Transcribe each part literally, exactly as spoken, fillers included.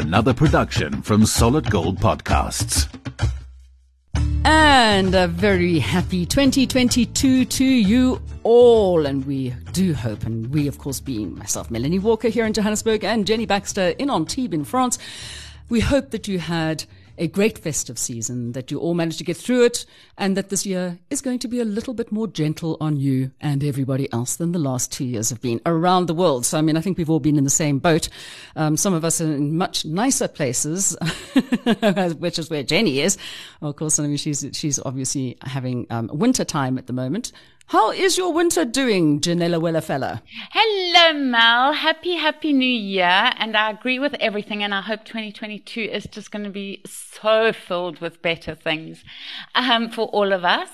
another production from Solid Gold Podcasts. And a very happy twenty twenty-two to you all. And we do hope, and we, of course, being myself, Melanie Walker here in Johannesburg, and Jenny Baxter in Antibes in France, we hope that you had a great festive season, that you all managed to get through it, and that this year is going to be a little bit more gentle on you and everybody else than the last two years have been around the world. So, I mean, I think we've all been in the same boat. Um, some of us are in much nicer places, which is where Jenny is. Of course, I mean, she's, she's obviously having um, winter time at the moment. How is your winter doing, Janella Willefella? Hello, Mel. Happy, happy new year. And I agree with everything. And I hope twenty twenty-two is just going to be so filled with better things um, for all of us.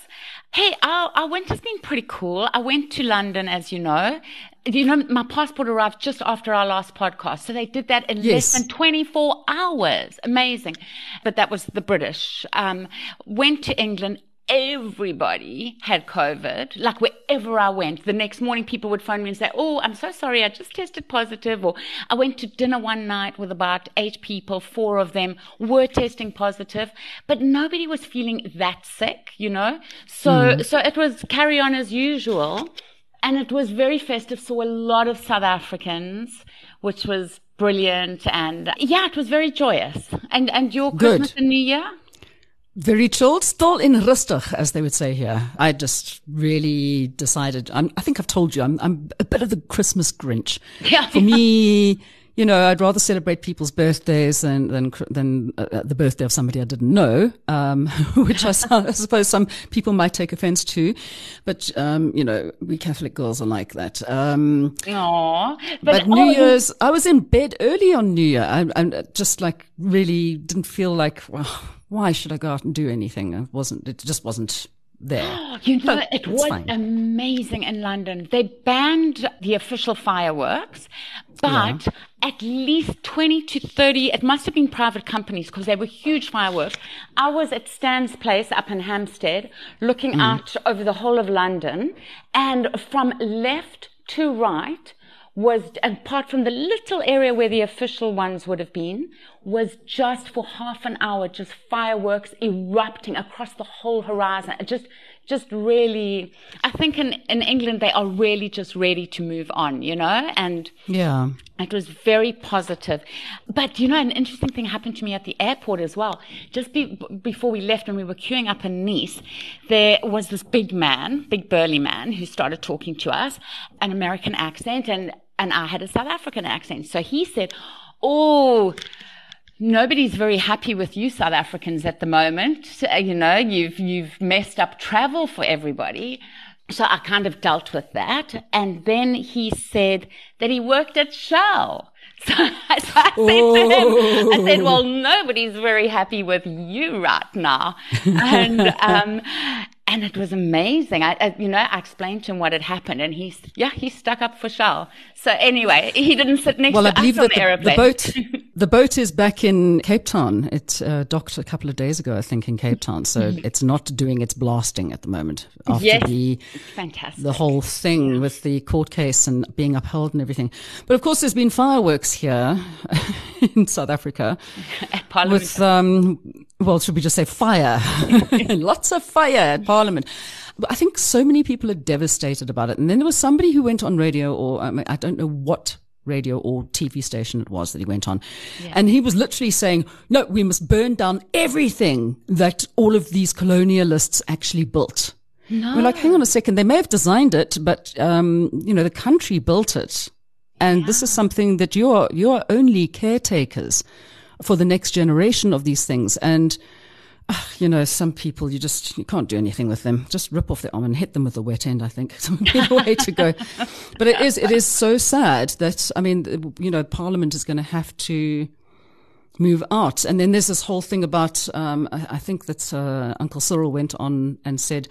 Hey, our, our winter's been pretty cool. I went to London, as you know. You know, my passport arrived just after our last podcast. So they did that in yes. less than twenty-four hours. Amazing. But that was the British. Um, went to England. Everybody had COVID. Like wherever I went, the next morning people would phone me and say, oh, I'm so sorry, I just tested positive. Or I went to dinner one night with about eight people, four of them were testing positive, but nobody was feeling that sick, you know? So, mm. so it was carry on as usual. And it was very festive. Saw a lot of South Africans, which was brilliant. And yeah, it was very joyous. And, and your Christmas Good. and New Year? Very chilled, still in rustig, as they would say here. I just really decided, I'm, I think I've told you, I'm, I'm a bit of the Christmas Grinch. Yeah. For me, you know, I'd rather celebrate people's birthdays than, than, than uh, the birthday of somebody I didn't know, um, which I, I suppose some people might take offense to. But, um, you know, we Catholic girls are like that. Um, Aww. But, but New oh, Year's, I was in bed early on New Year. I, I just like really didn't feel like, well, why should I go out and do anything? It wasn't, it just wasn't there. You know, but it was fine. Amazing in London. They banned the official fireworks, but yeah. at least twenty to thirty, it must have been private companies because they were huge fireworks. I was at Stan's Place up in Hampstead looking mm. out over the whole of London, and from left to right, was, apart from the little area where the official ones would have been, was just for half an hour, just fireworks erupting across the whole horizon. Just, just really, I think in, in England, they are really just ready to move on, you know? And yeah, it was very positive. But, you know, an interesting thing happened to me at the airport as well. Just be, before we left, when we were queuing up in Nice, there was this big man, big burly man, who started talking to us, an American accent, and And I had a South African accent. So he said, oh, nobody's very happy with you South Africans at the moment. You know, you've, you've messed up travel for everybody. So I kind of dealt with that. And then he said that he worked at Shell. So, so I said to him, I said, well, nobody's very happy with you right now. And, um, and it was amazing. I, I, you know, I explained to him what had happened, and he, yeah, he stuck up for Shell. So anyway, he didn't sit next well, to I us on the aeroplane. Well, I believe that the boat is back in Cape Town. It uh, docked a couple of days ago, I think, in Cape Town. So it's not doing its blasting at the moment. After yes, the, fantastic. The whole thing yeah. with the court case and being upheld and everything. But of course, there's been fireworks here in South Africa. At Parliament. With, um, well, should we just say fire? Lots of fire at Parliament. But I think so many people are devastated about it. And then there was somebody who went on radio, or I, mean, I don't know what radio or T V station it was that he went on. Yeah. And he was literally saying, no, we must burn down everything that all of these colonialists actually built. No. We're like, hang on a second. They may have designed it, but, um, you know, the country built it. And yeah. this is something that you're, you're only caretakers for the next generation of these things. And, uh, you know, some people, you just, you can't do anything with them. Just rip off their arm and hit them with a wet end, I think. It's a way to go. But it is, it is so sad that, I mean, you know, Parliament is going to have to move out. And then there's this whole thing about, um, I, I think that, uh, Uncle Cyril went on and said,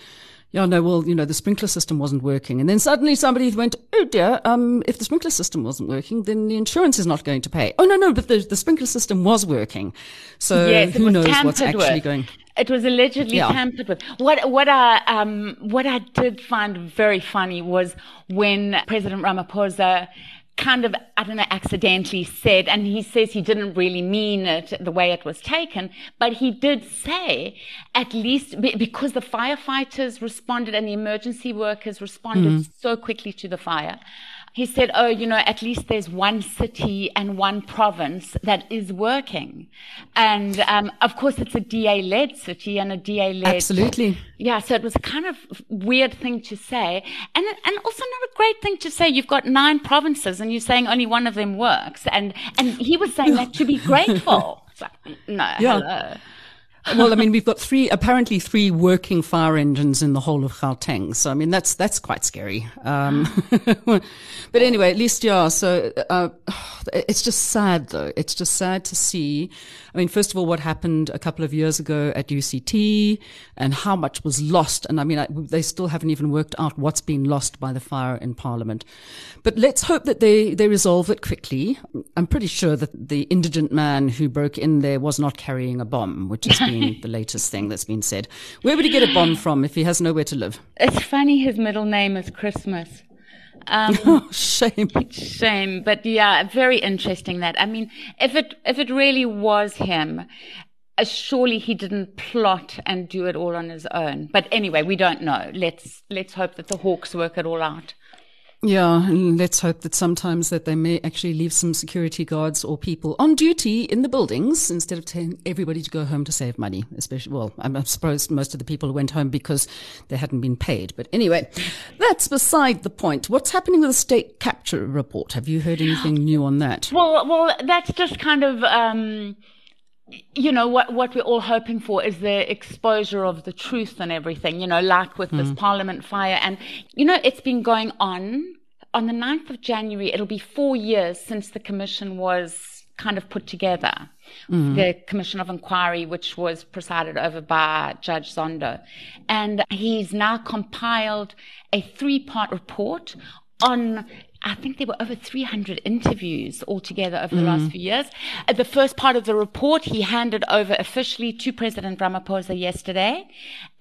yeah, no, well, you know, the sprinkler system wasn't working. And then suddenly somebody went, oh dear, um, if the sprinkler system wasn't working, then the insurance is not going to pay. Oh, no, no, but the, the sprinkler system was working. So yes, who knows what's actually with. going. It was allegedly yeah. tampered with. What, what I, um, what I did find very funny was when President Ramaphosa kind of, I don't know, accidentally said, and he says he didn't really mean it the way it was taken, but he did say, at least, because the firefighters responded and the emergency workers responded mm-hmm. so quickly to the fire, he said, oh, you know, at least there's one city and one province that is working. And, um, of course, it's a D A-led city and a D A-led... Absolutely. Yeah, so it was a kind of weird thing to say. And and also not a great thing to say. You've got nine provinces and you're saying only one of them works. And, and he was saying that to be grateful. It's like, no, yeah. hello. Well, I mean, we've got three, apparently three working fire engines in the whole of Gauteng. So, I mean, that's, that's quite scary. Um, but anyway, at least, yeah, so, uh, it's just sad though. It's just sad to see. I mean, first of all, what happened a couple of years ago at U C T and how much was lost. And I mean, I, they still haven't even worked out what's been lost by the fire in Parliament. But let's hope that they, they resolve it quickly. I'm pretty sure that the indigent man who broke in there was not carrying a bomb, which is the latest thing that's been said. Where would he get a bomb from if he has nowhere to live? It's funny, his middle name is Christmas. Um, oh, shame. Shame. But yeah, very interesting that. I mean, if it, if it really was him, uh, surely he didn't plot and do it all on his own. But anyway, we don't know. Let's, let's hope that the Hawks work it all out. Yeah, and let's hope that sometimes that they may actually leave some security guards or people on duty in the buildings instead of telling everybody to go home to save money. Especially, well, I'm supposed most of the people went home because they hadn't been paid. But anyway, that's beside the point. What's happening with the state capture report? Have you heard anything new on that? Well, well, that's just kind of... Um you know, what what we're all hoping for is the exposure of the truth and everything, you know, like with mm. this Parliament fire. And, you know, it's been going on. On the ninth of January, it'll be four years since the commission was kind of put together, mm. the commission of inquiry, which was presided over by Judge Zondo. And he's now compiled a three-part report on... I think there were over three hundred interviews altogether over the mm. last few years. The first part of the report he handed over officially to President Ramaphosa yesterday.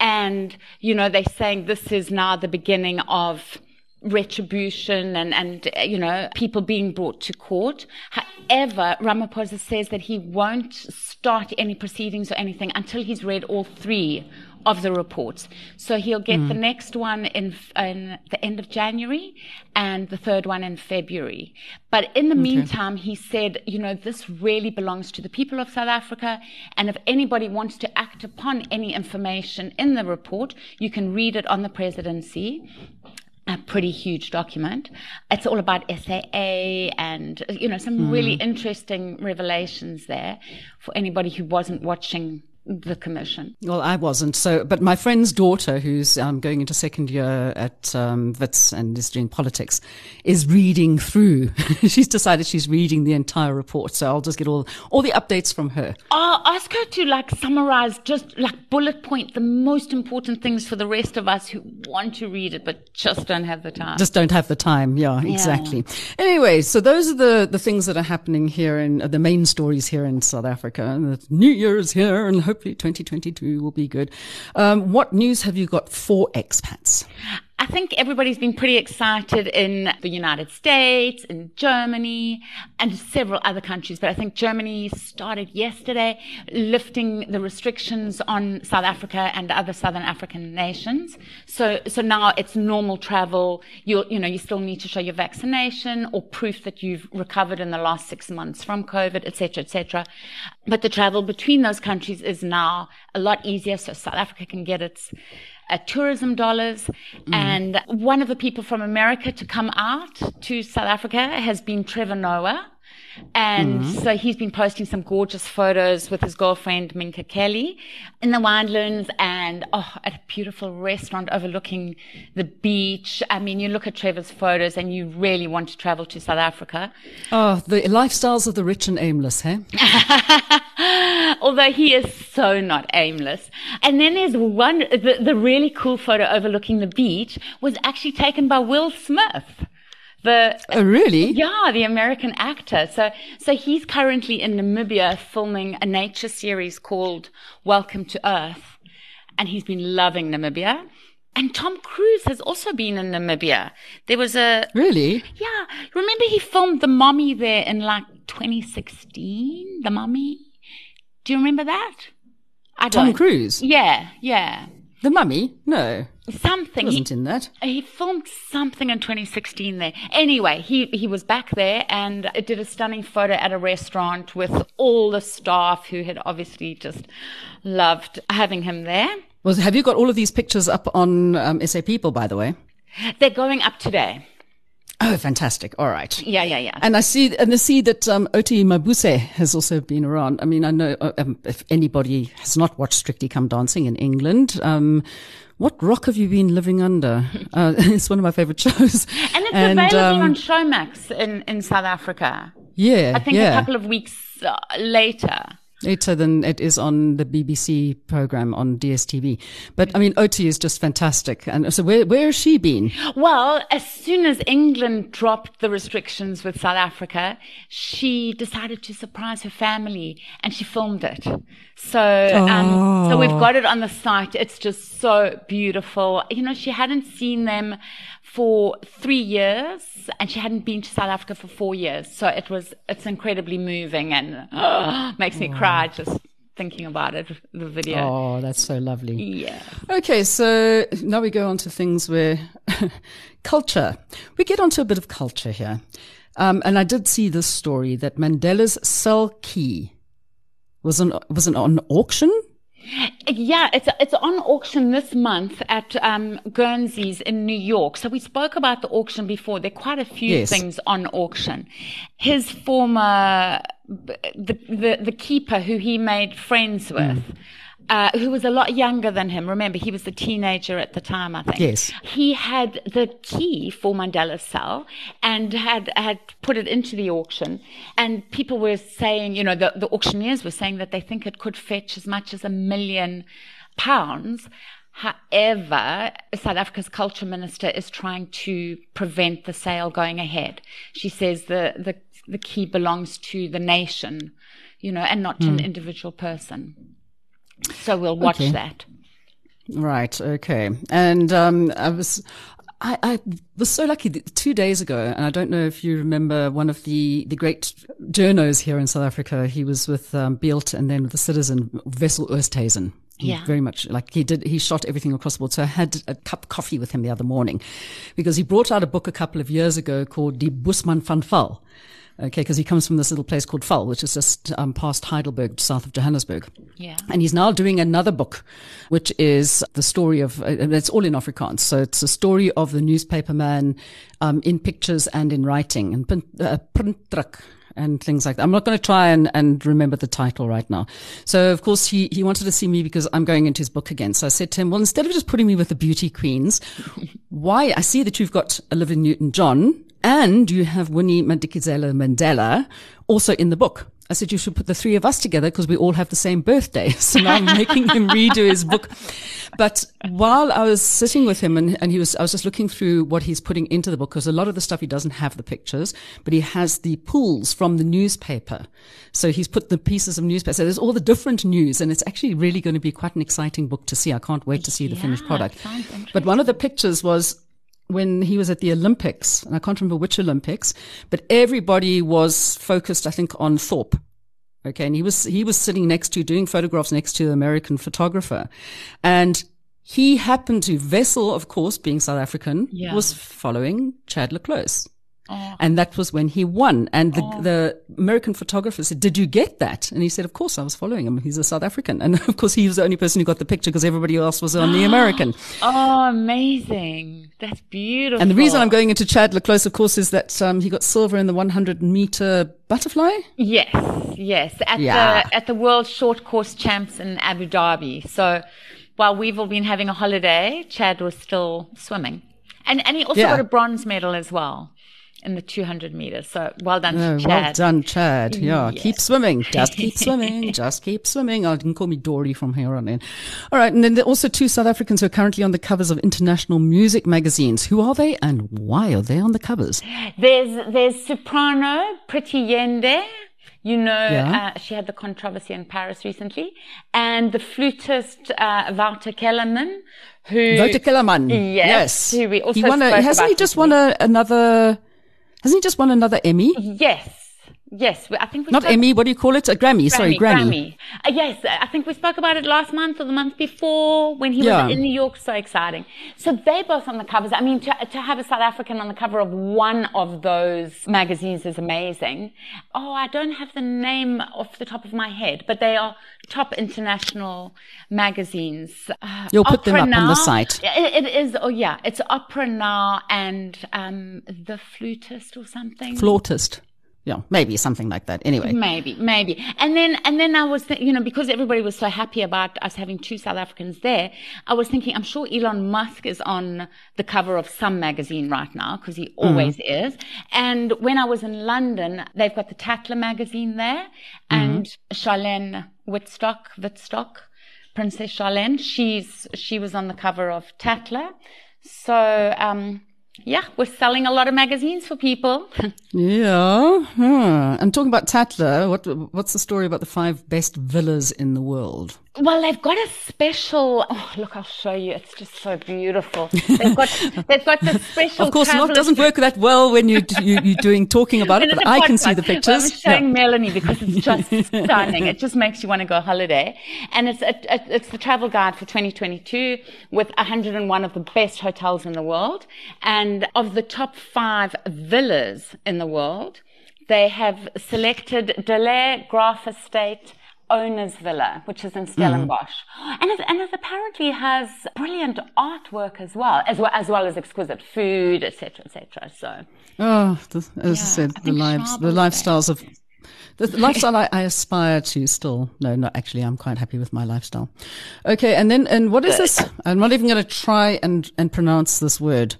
And, you know, they're saying this is now the beginning of retribution and, and, you know, people being brought to court. However, Ramaphosa says that he won't start any proceedings or anything until he's read all three of the reports. So he'll get mm. the next one in, in the end of January and the third one in February. But in the okay. meantime, he said, you know, this really belongs to the people of South Africa. And if anybody wants to act upon any information in the report, you can read it on the presidency. A pretty huge document. It's all about S A A and, you know, some mm. really interesting revelations there for anybody who wasn't watching the commission. Well, I wasn't. So, but my friend's daughter, who's um, going into second year at um, Wits and is doing politics, is reading through. She's decided she's reading the entire report. So I'll just get all all the updates from her. I'll ask her to like summarize, just like bullet point the most important things for the rest of us who want to read it but just don't have the time. Just don't have the time. Yeah, yeah. Exactly. Anyway, so those are the the things that are happening here in uh, the main stories here in South Africa. And the New Year is here, and hope. Hopefully twenty twenty-two will be good. Um, what news have you got for expats? I think everybody's been pretty excited in the United States, in Germany, and several other countries. But I think Germany started yesterday lifting the restrictions on South Africa and other Southern African nations. So, so now it's normal travel. You'll, you know, you still need to show your vaccination or proof that you've recovered in the last six months from COVID, et cetera, et cetera. But the travel between those countries is now a lot easier. So South Africa can get its Uh, tourism dollars. Mm. And one of the people from America to come out to South Africa has been Trevor Noah. And mm-hmm. so he's been posting some gorgeous photos with his girlfriend, Minka Kelly, in the Winelands and oh, at a beautiful restaurant overlooking the beach. I mean, you look at Trevor's photos and you really want to travel to South Africa. Oh, the lifestyles of the rich and aimless, hey? Although he is so not aimless. And then there's one, the, the really cool photo overlooking the beach was actually taken by Will Smith. The, oh, really? Yeah, the American actor. So, so he's currently in Namibia filming a nature series called Welcome to Earth. And he's been loving Namibia. And Tom Cruise has also been in Namibia. There was a... Really? Yeah. Remember he filmed The Mummy there in like twenty sixteen? The Mummy? Do you remember that? I don't. Tom Cruise? Yeah, yeah. The Mummy? No. Something. He wasn't he, in that. He filmed something in twenty sixteen there. Anyway, he, he was back there and did a stunning photo at a restaurant with all the staff who had obviously just loved having him there. Well, have you got all of these pictures up on um, S A People, by the way? They're going up today. Oh, fantastic. All right. Yeah, yeah, yeah. And I see, and I see that, um, Oti Mabuse has also been around. I mean, I know, um, if anybody has not watched Strictly Come Dancing in England, um, what rock have you been living under? Uh, it's one of my favorite shows. And it's and, available um, on Showmax in, in South Africa. Yeah. I think yeah. a couple of weeks later. Later than it is on the B B C program on D S T V. But I mean, Oti is just fantastic. And so where, where has she been? Well, as soon as England dropped the restrictions with South Africa, she decided to surprise her family and she filmed it. So, oh. um, so we've got it on the site. It's just so beautiful. You know, she hadn't seen them for three years and she hadn't been to South Africa for four years. So it was, it's incredibly moving and oh, makes me oh. cry just thinking about it, the video. Oh, that's so lovely. Yeah. Okay. So now we go on to things where culture, we get onto a bit of culture here. Um, and I did see this story that Mandela's cell key was an, was an, an auction. Yeah, it's it's on auction this month at um, Guernsey's in New York. So we spoke about the auction before. There are quite a few yes. things on auction. His former, the, the, the keeper who he made friends with, mm. uh, who was a lot younger than him. Remember, he was a teenager at the time, I think. Yes. He had the key for Mandela's cell and had, had put it into the auction. And people were saying, you know, the, the auctioneers were saying that they think it could fetch as much as a million pounds. However, South Africa's culture minister is trying to prevent the sale going ahead. She says the, the, the key belongs to the nation, you know, and not to mm. an individual person. So we'll watch okay. that. Right. Okay. And, um, I was, I, I was so lucky that two days ago, and I don't know if you remember one of the, the great journos here in South Africa. He was with, um, Bealt and then with the Citizen, Wessel Oosthuizen. Yeah. Very much like he did, he shot everything across the board. So I had a cup of coffee with him the other morning because he brought out a book a couple of years ago called Die Busman van Val. Okay, because he comes from this little place called Val, which is just um, past Heidelberg, south of Johannesburg. Yeah. And he's now doing another book, which is the story of, uh, it's all in Afrikaans. So it's the story of the newspaper man um, in pictures and in writing and printdruk. Uh, and things like that. I'm not going to try and, and remember the title right now. So, of course, he, he wanted to see me because I'm going into his book again. So I said to him, well, instead of just putting me with the beauty queens, why, I see that you've got Olivia Newton-John and you have Winnie Madikizela Mandela also in the book. I said, you should put the three of us together because we all have the same birthday. So now I'm making him redo his book. But while I was sitting with him and, and he was, I was just looking through what he's putting into the book because a lot of the stuff he doesn't have the pictures, but he has the pulls from the newspaper. So he's put the pieces of newspaper. So there's all the different news and it's actually really going to be quite an exciting book to see. I can't wait to see the yeah, finished product. But one of the pictures was when he was at the Olympics, and I can't remember which Olympics, but everybody was focused, I think, on Thorpe. Okay. And he was, he was sitting next to, doing photographs next to the American photographer. And he happened to, Wessel, of course, being South African, yeah. was following Chad Le Clos. Oh. And that was when he won. And the, oh. the American photographer said, did you get that? And he said, of course, I was following him. He's a South African. And of course, he was the only person who got the picture because everybody else was on the American. Oh, amazing. That's beautiful. And the reason I'm going into Chad Le Clos, of course, is that um, he got silver in the hundred meter butterfly. Yes, yes. At, yeah. the, at the World Short Course Champs in Abu Dhabi. So while we've all been having a holiday, Chad was still swimming. And, and he also yeah. got a bronze medal as well. In the two hundred meters. So well done, oh, Chad. Well done, Chad. Yeah. Yes. Keep swimming. Just keep swimming. Just keep swimming. I can call me Dory from here on in. All right. And then there are also two South Africans who are currently on the covers of international music magazines. Who are they and why are they on the covers? There's, there's soprano Pretty Yende. You know, yeah. uh, she had the controversy in Paris recently. And the flutist, uh, Wouter Kellerman, who... Wouter Kellerman. Yes. yes. Who we also he won a, hasn't he just won a, another... Hasn't he just won another Emmy? Yes. Yes, I think we not Emmy. What do you call it? A Grammy. Grammy sorry, Grammy. Grammy. Uh, yes, I think we spoke about it last month or the month before when he yeah. was in New York. So exciting! So they're both on the covers. I mean, to, to have a South African on the cover of one of those magazines is amazing. Oh, I don't have the name off the top of my head, but they are top international magazines. Uh, You'll put Opera them up Now. On the site. It, it is. Oh, yeah, it's Opera Now and um, the Flutist or something. Flautist. Yeah, maybe something like that. Anyway, maybe, maybe, and then and then I was, th- you know, because everybody was so happy about us having two South Africans there. I was thinking, I'm sure Elon Musk is on the cover of some magazine right now because he always mm. is. And when I was in London, they've got the Tatler magazine there, and mm-hmm. Charlene Wittstock, Wittstock, Princess Charlene, she's she was on the cover of Tatler, so. um Yeah, we're selling a lot of magazines for people. yeah. Hmm. And talking about Tatler, what, what's the story about the five best villas in the world? Well, they've got a special. Oh, look, I'll show you. It's just so beautiful. They've got they've got this special. Of course, not doesn't work that well when you, you you're doing talking about it, but I can see the pictures. Well, I'm showing yeah. Melanie because it's just stunning. It just makes you want to go holiday. And it's a, a, it's the travel guide for twenty twenty-two with one hundred and one of the best hotels in the world, and of the top five villas in the world, they have selected Delair Graf Estate Owner's Villa, which is in Stellenbosch, mm. and it, and it apparently has brilliant artwork as well, as well as, well as exquisite food, et cetera, et cetera. So, oh, the, as yeah, I said, I the lives, the lifestyles of the lifestyle I, I aspire to still. No, not actually. I'm quite happy with my lifestyle. Okay, and then and what is this? I'm not even going to try and and pronounce this word.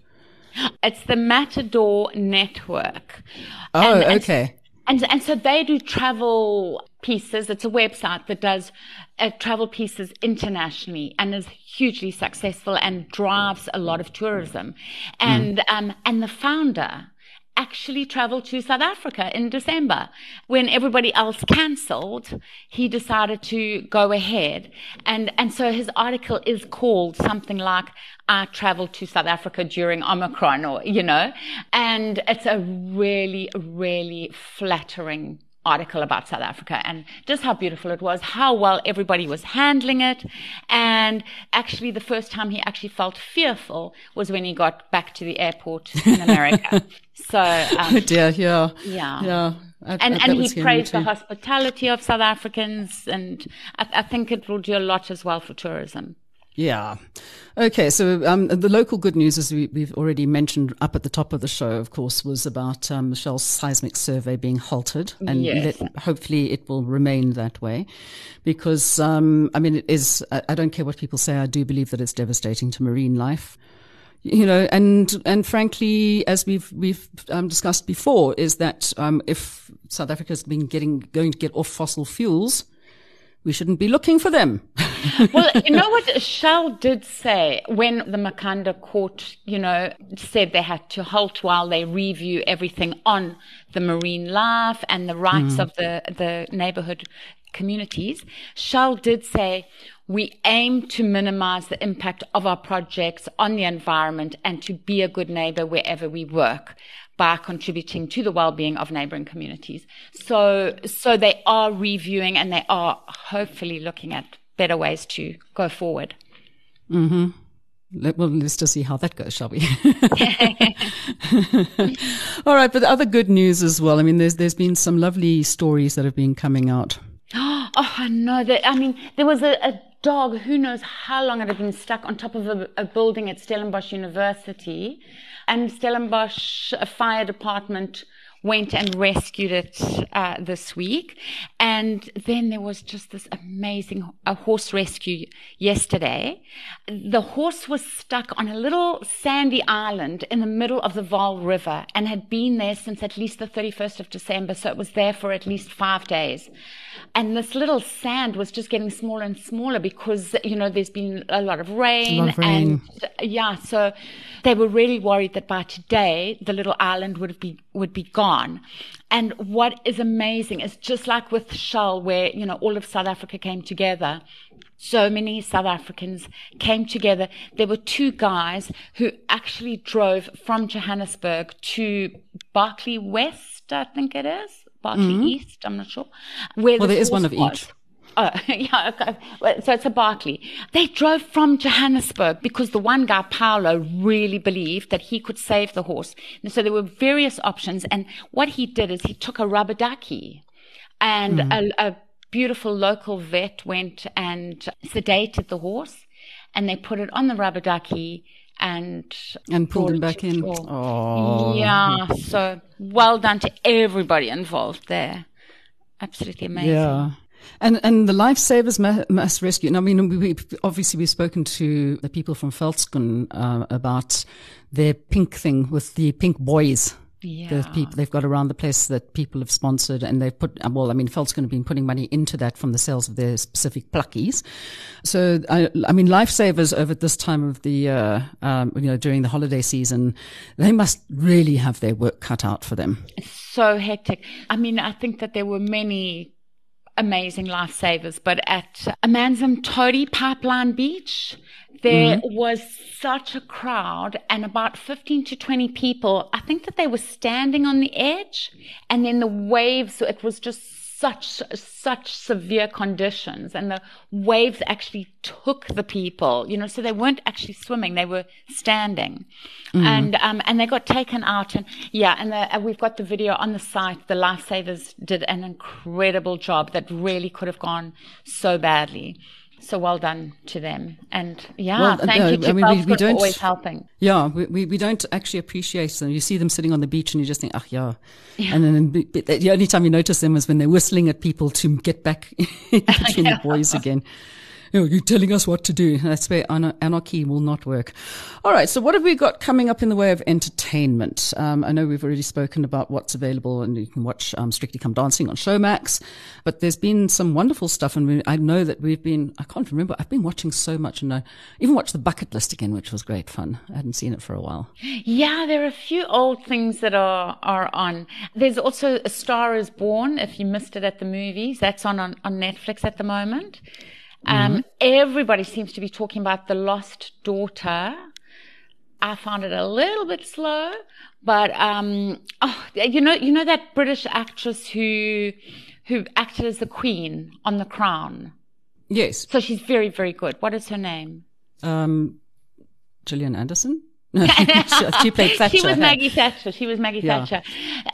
It's the Matador Network. Oh, and, and okay. And and so they do travel pieces. It's a website that does uh, travel pieces internationally and is hugely successful and drives a lot of tourism. And mm. um and the founder actually traveled to South Africa in December. When everybody else cancelled, he decided to go ahead. And and so his article is called something like I traveled to South Africa during Omicron, or, you know, and it's a really, really flattering article about South Africa and just how beautiful it was, how well everybody was handling it. And actually the first time he actually felt fearful was when he got back to the airport in America. So, um, oh dear, yeah, yeah, yeah. I, and I, and he praised the hospitality of South Africans, and I, I think it will do a lot as well for tourism. Yeah. Okay. So, um, the local good news, as we, we've already mentioned up at the top of the show, of course, was about, um, Shell's seismic survey being halted, and yes. let, hopefully it will remain that way because, um, I mean, it is, I, I don't care what people say. I do believe that it's devastating to marine life, you know, and, and frankly, as we've, we've, um, discussed before, is that, um, if South Africa has been getting, going to get off fossil fuels, we shouldn't be looking for them. Well, you know what Shell did say when the Makanda court, you know, said they had to halt while they review everything on the marine life and the rights mm. of the, the neighborhood communities. Shell did say, we aim to minimize the impact of our projects on the environment and to be a good neighbor wherever we work, by contributing to the well-being of neighboring communities. So, so they are reviewing and they are hopefully looking at better ways to go forward. Mm-hmm. Let, well, let's just see how that goes, shall we? All right. But other good news as well. I mean, there's, there's been some lovely stories that have been coming out. Oh, I know that. I mean, there was a, a dog, who knows how long it had been stuck on top of a, a building at Stellenbosch University, and Stellenbosch Fire Department went and rescued it uh, this week. And then there was just this amazing uh, horse rescue yesterday. The horse was stuck on a little sandy island in the middle of the Vaal River and had been there since at least the thirty-first of December. So it was there for at least five days. And this little sand was just getting smaller and smaller because, you know, there's been a lot of rain. A lot of rain. And yeah, so they were really worried that by today, the little island would be, would be gone. on. And what is amazing is just like with Shell, where, you know, all of South Africa came together, so many South Africans came together. There were two guys who actually drove from Johannesburg to Berkeley West, I think it is, Berkeley mm-hmm. East, I'm not sure. Where well, the there is one of was. each. Oh, yeah, okay. So it's a Berkeley. They drove from Johannesburg because the one guy, Paolo, really believed that he could save the horse. And so there were various options. And what he did is he took a rubber ducky, and mm. a, a beautiful local vet went and sedated the horse, and they put it on the rubber ducky and and pulled him back in. Oh. Yeah. So well done to everybody involved there. Absolutely amazing. Yeah. And and the lifesavers mass rescue. And I mean, we, we obviously we've spoken to the people from Veldskun uh, about their pink thing with the pink buoys. Yeah. The people they've got around the place that people have sponsored, and they've put, well, I mean, Veldskun have been putting money into that from the sales of their specific pluckies. So, I, I mean, lifesavers over at this time of the year, um, you know, during the holiday season, they must really have their work cut out for them. It's so hectic. I mean, I think that there were many amazing lifesavers, but at Amanzimtoti Pipeline Beach, there mm-hmm. was such a crowd, and about fifteen to twenty people, I think that they were standing on the edge, and then the waves, it was just such, such severe conditions, and the waves actually took the people, you know, so they weren't actually swimming, they were standing. Mm-hmm. And, um, and they got taken out, and yeah, and the, uh, we've got the video on the site. The lifesavers did an incredible job that really could have gone so badly. So well done to them. And yeah, well, thank no, you to I mean, we, we don't, for always helping. Yeah, we, we, we don't actually appreciate them. You see them sitting on the beach and you just think, ah, yeah. yeah. And then the only time you notice them is when they're whistling at people to get back between yeah. the boys again. You know, you're telling us what to do. That's where anarchy will not work. All right, so what have we got coming up in the way of entertainment? Um, I know we've already spoken about what's available, and you can watch um, Strictly Come Dancing on Showmax, but there's been some wonderful stuff, and we, I know that we've been, I can't remember, I've been watching so much, and I even watched The Bucket List again, which was great fun. I hadn't seen it for a while. Yeah, there are a few old things that are, are on. There's also A Star Is Born, if you missed it at the movies. That's on, on, on Netflix at the moment. Um, mm-hmm. Everybody seems to be talking about The Lost Daughter. I found it a little bit slow, but, um, oh, you know, you know, that British actress who, who acted as the Queen on The Crown. Yes. So she's very, very good. What is her name? Um, Gillian Anderson. No, she, she played Thatcher. She was Maggie Thatcher. She was Maggie yeah. Thatcher.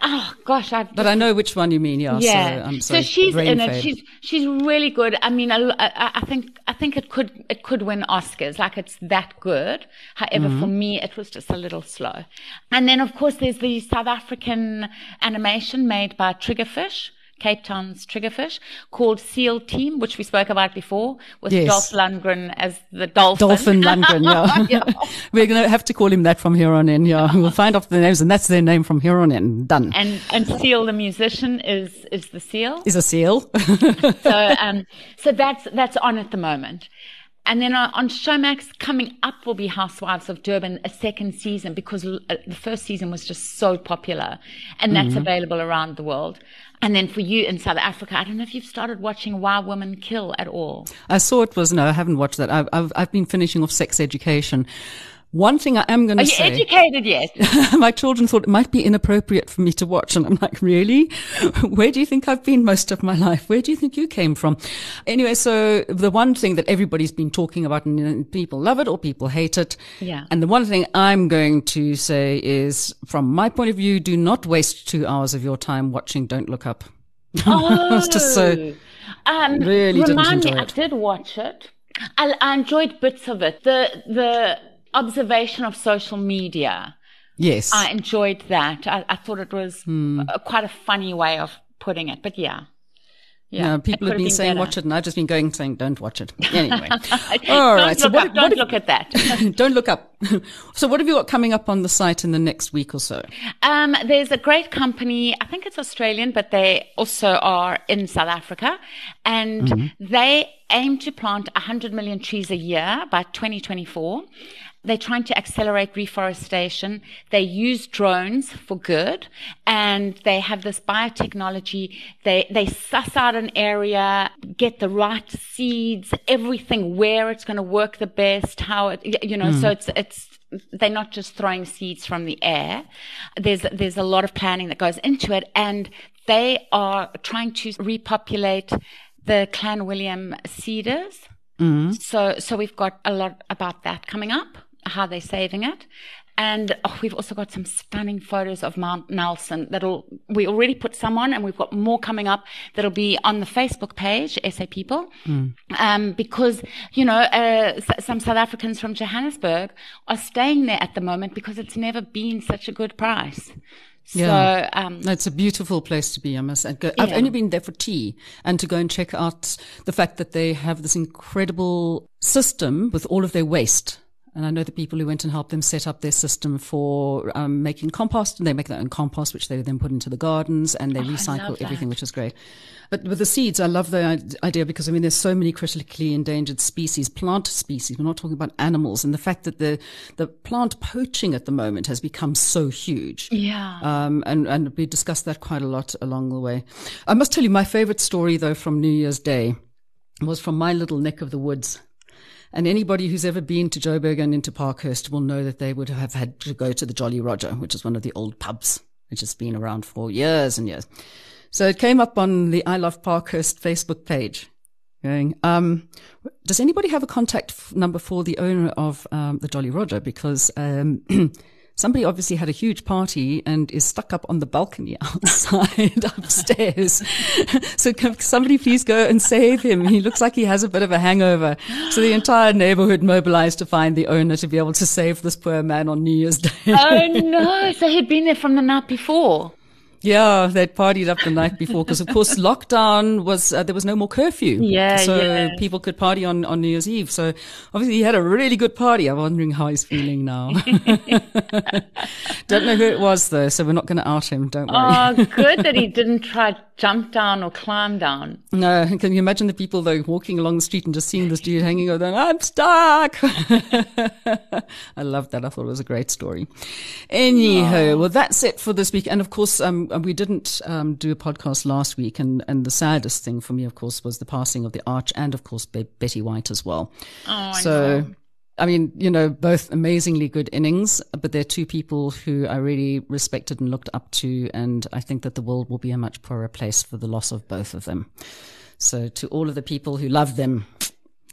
Oh gosh, I. But I know which one you mean. Yeah. Yeah. So, I'm sorry, so she's in it. Fade. She's she's really good. I mean, I, I think I think it could it could win Oscars. Like, it's that good. However, mm-hmm. for me, it was just a little slow. And then of course there's the South African animation made by Triggerfish, Cape Town's Triggerfish, called Seal Team, which we spoke about before, with yes. Dolph Lundgren as the dolphin. Dolphin Lundgren, yeah. yeah. We're going to have to call him that from here on in, yeah. We'll find out the names, and that's their name from here on in. Done. And and Seal, the musician, is is the seal. Is a seal. so um, so that's that's on at the moment. And then on Showmax, coming up will be Housewives of Durban, a second season, because the first season was just so popular, and that's mm-hmm. available around the world. And then for you in South Africa, I don't know if you've started watching Why Women Kill at all. I saw it was, no, I haven't watched that. I've, I've, I've been finishing off Sex Education. One thing I am going to say. Are you educated yet? My children thought it might be inappropriate for me to watch. And I'm like, really? Where do you think I've been most of my life? Where do you think you came from? Anyway, so the one thing that everybody's been talking about, and you know, people love it or people hate it. Yeah. And the one thing I'm going to say is, from my point of view, do not waste two hours of your time watching Don't Look Up. Oh. It's just so, um, really remind didn't enjoy me, it. I did watch it. I, I enjoyed bits of it. The, the, observation of social media. Yes. I enjoyed that. I, I thought it was mm. a, quite a funny way of putting it, but yeah. Yeah. No, people have been, been saying better. Watch it, and I've just been going saying don't watch it. Anyway. All right. So what, don't what look have, at that. Don't look up. So what have you got coming up on the site in the next week or so? Um, there's a great company. I think it's Australian, but they also are in South Africa, and mm-hmm. they aim to plant one hundred million trees a year by twenty twenty-four. They're trying to accelerate reforestation. They use drones for good, and they have this biotechnology. They they suss out an area, get the right seeds, everything, where it's going to work the best, how it, you know. Mm. So it's it's they're not just throwing seeds from the air. There's there's a lot of planning that goes into it, and they are trying to repopulate the Clanwilliam cedars. Mm-hmm. So, so we've got a lot about that coming up, how they're saving it. And oh, we've also got some stunning photos of Mount Nelson that'll, we already put some on, and we've got more coming up that'll be on the Facebook page, S A People. Mm. Um, because, you know, uh, s- some South Africans from Johannesburg are staying there at the moment because it's never been such a good price. Yeah. So, um, no, it's a beautiful place to be, I must say. I've yeah. only been there for tea, and to go and check out the fact that they have this incredible system with all of their waste. And I know the people who went and helped them set up their system for um, making compost, and they make their own compost, which they then put into the gardens, and they oh, recycle everything, which is great. But with the seeds, I love the idea, because, I mean, there's so many critically endangered species, plant species. We're not talking about animals. And the fact that the the plant poaching at the moment has become so huge. Yeah. Um, and, and we discussed that quite a lot along the way. I must tell you, my favorite story, though, from New Year's Day was from my little neck of the woods. And anybody who's ever been to Joburg and into Parkhurst will know that they would have had to go to the Jolly Roger, which is one of the old pubs, which has been around for years and years. So it came up on the I Love Parkhurst Facebook page, going, um, does anybody have a contact f- number for the owner of um, the Jolly Roger? Because um, somebody obviously had a huge party and is stuck up on the balcony outside upstairs. So can somebody please go and save him? He looks like he has a bit of a hangover. So the entire neighborhood mobilized to find the owner to be able to save this poor man on New Year's Day. Oh, no. So he'd been there from the night before. Yeah, they'd partied up the night before because, of course, lockdown was, uh, there was no more curfew. Yeah, So yeah. people could party on, on New Year's Eve. So obviously he had a really good party. I'm wondering how he's feeling now. Don't know who it was, though, so we're not going to out him. Don't worry. Oh, good that he didn't try jump down or climb down. No, can you imagine the people, though, walking along the street and just seeing this dude hanging over there, I'm stuck. I loved that. I thought it was a great story. Anyhow, oh. well, that's it for this week. And, of course, um, we didn't um, do a podcast last week, and, and the saddest thing for me, of course, was the passing of the Arch and, of course, Be- Betty White as well. Oh, so, I know. I mean, you know, both amazingly good innings, but they're two people who I really respected and looked up to, and I think that the world will be a much poorer place for the loss of both of them. So to all of the people who love them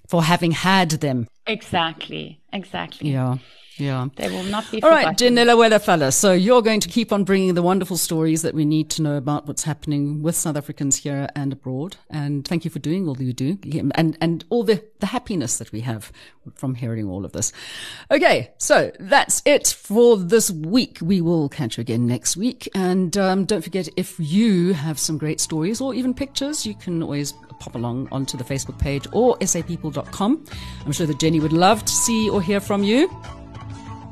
for having had them. Exactly, exactly. Yeah. Yeah. They will not be forgotten. All right, Janella Willefella. So you're going to keep on bringing the wonderful stories that we need to know about what's happening with South Africans here and abroad. And thank you for doing all that you do, and, and all the, the happiness that we have from hearing all of this. Okay. So that's it for this week. We will catch you again next week. And um, don't forget, if you have some great stories or even pictures, you can always pop along onto the Facebook page or s a people dot com. I'm sure that Jenny would love to see or hear from you.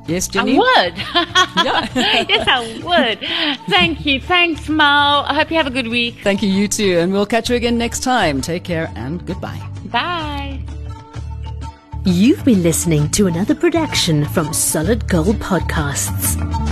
Yes, Jenny? I would. Yes, I would. Thank you. Thanks, Mal. I hope you have a good week. Thank you, you too. And we'll catch you again next time. Take care and goodbye. Bye. You've been listening to another production from Solid Gold Podcasts.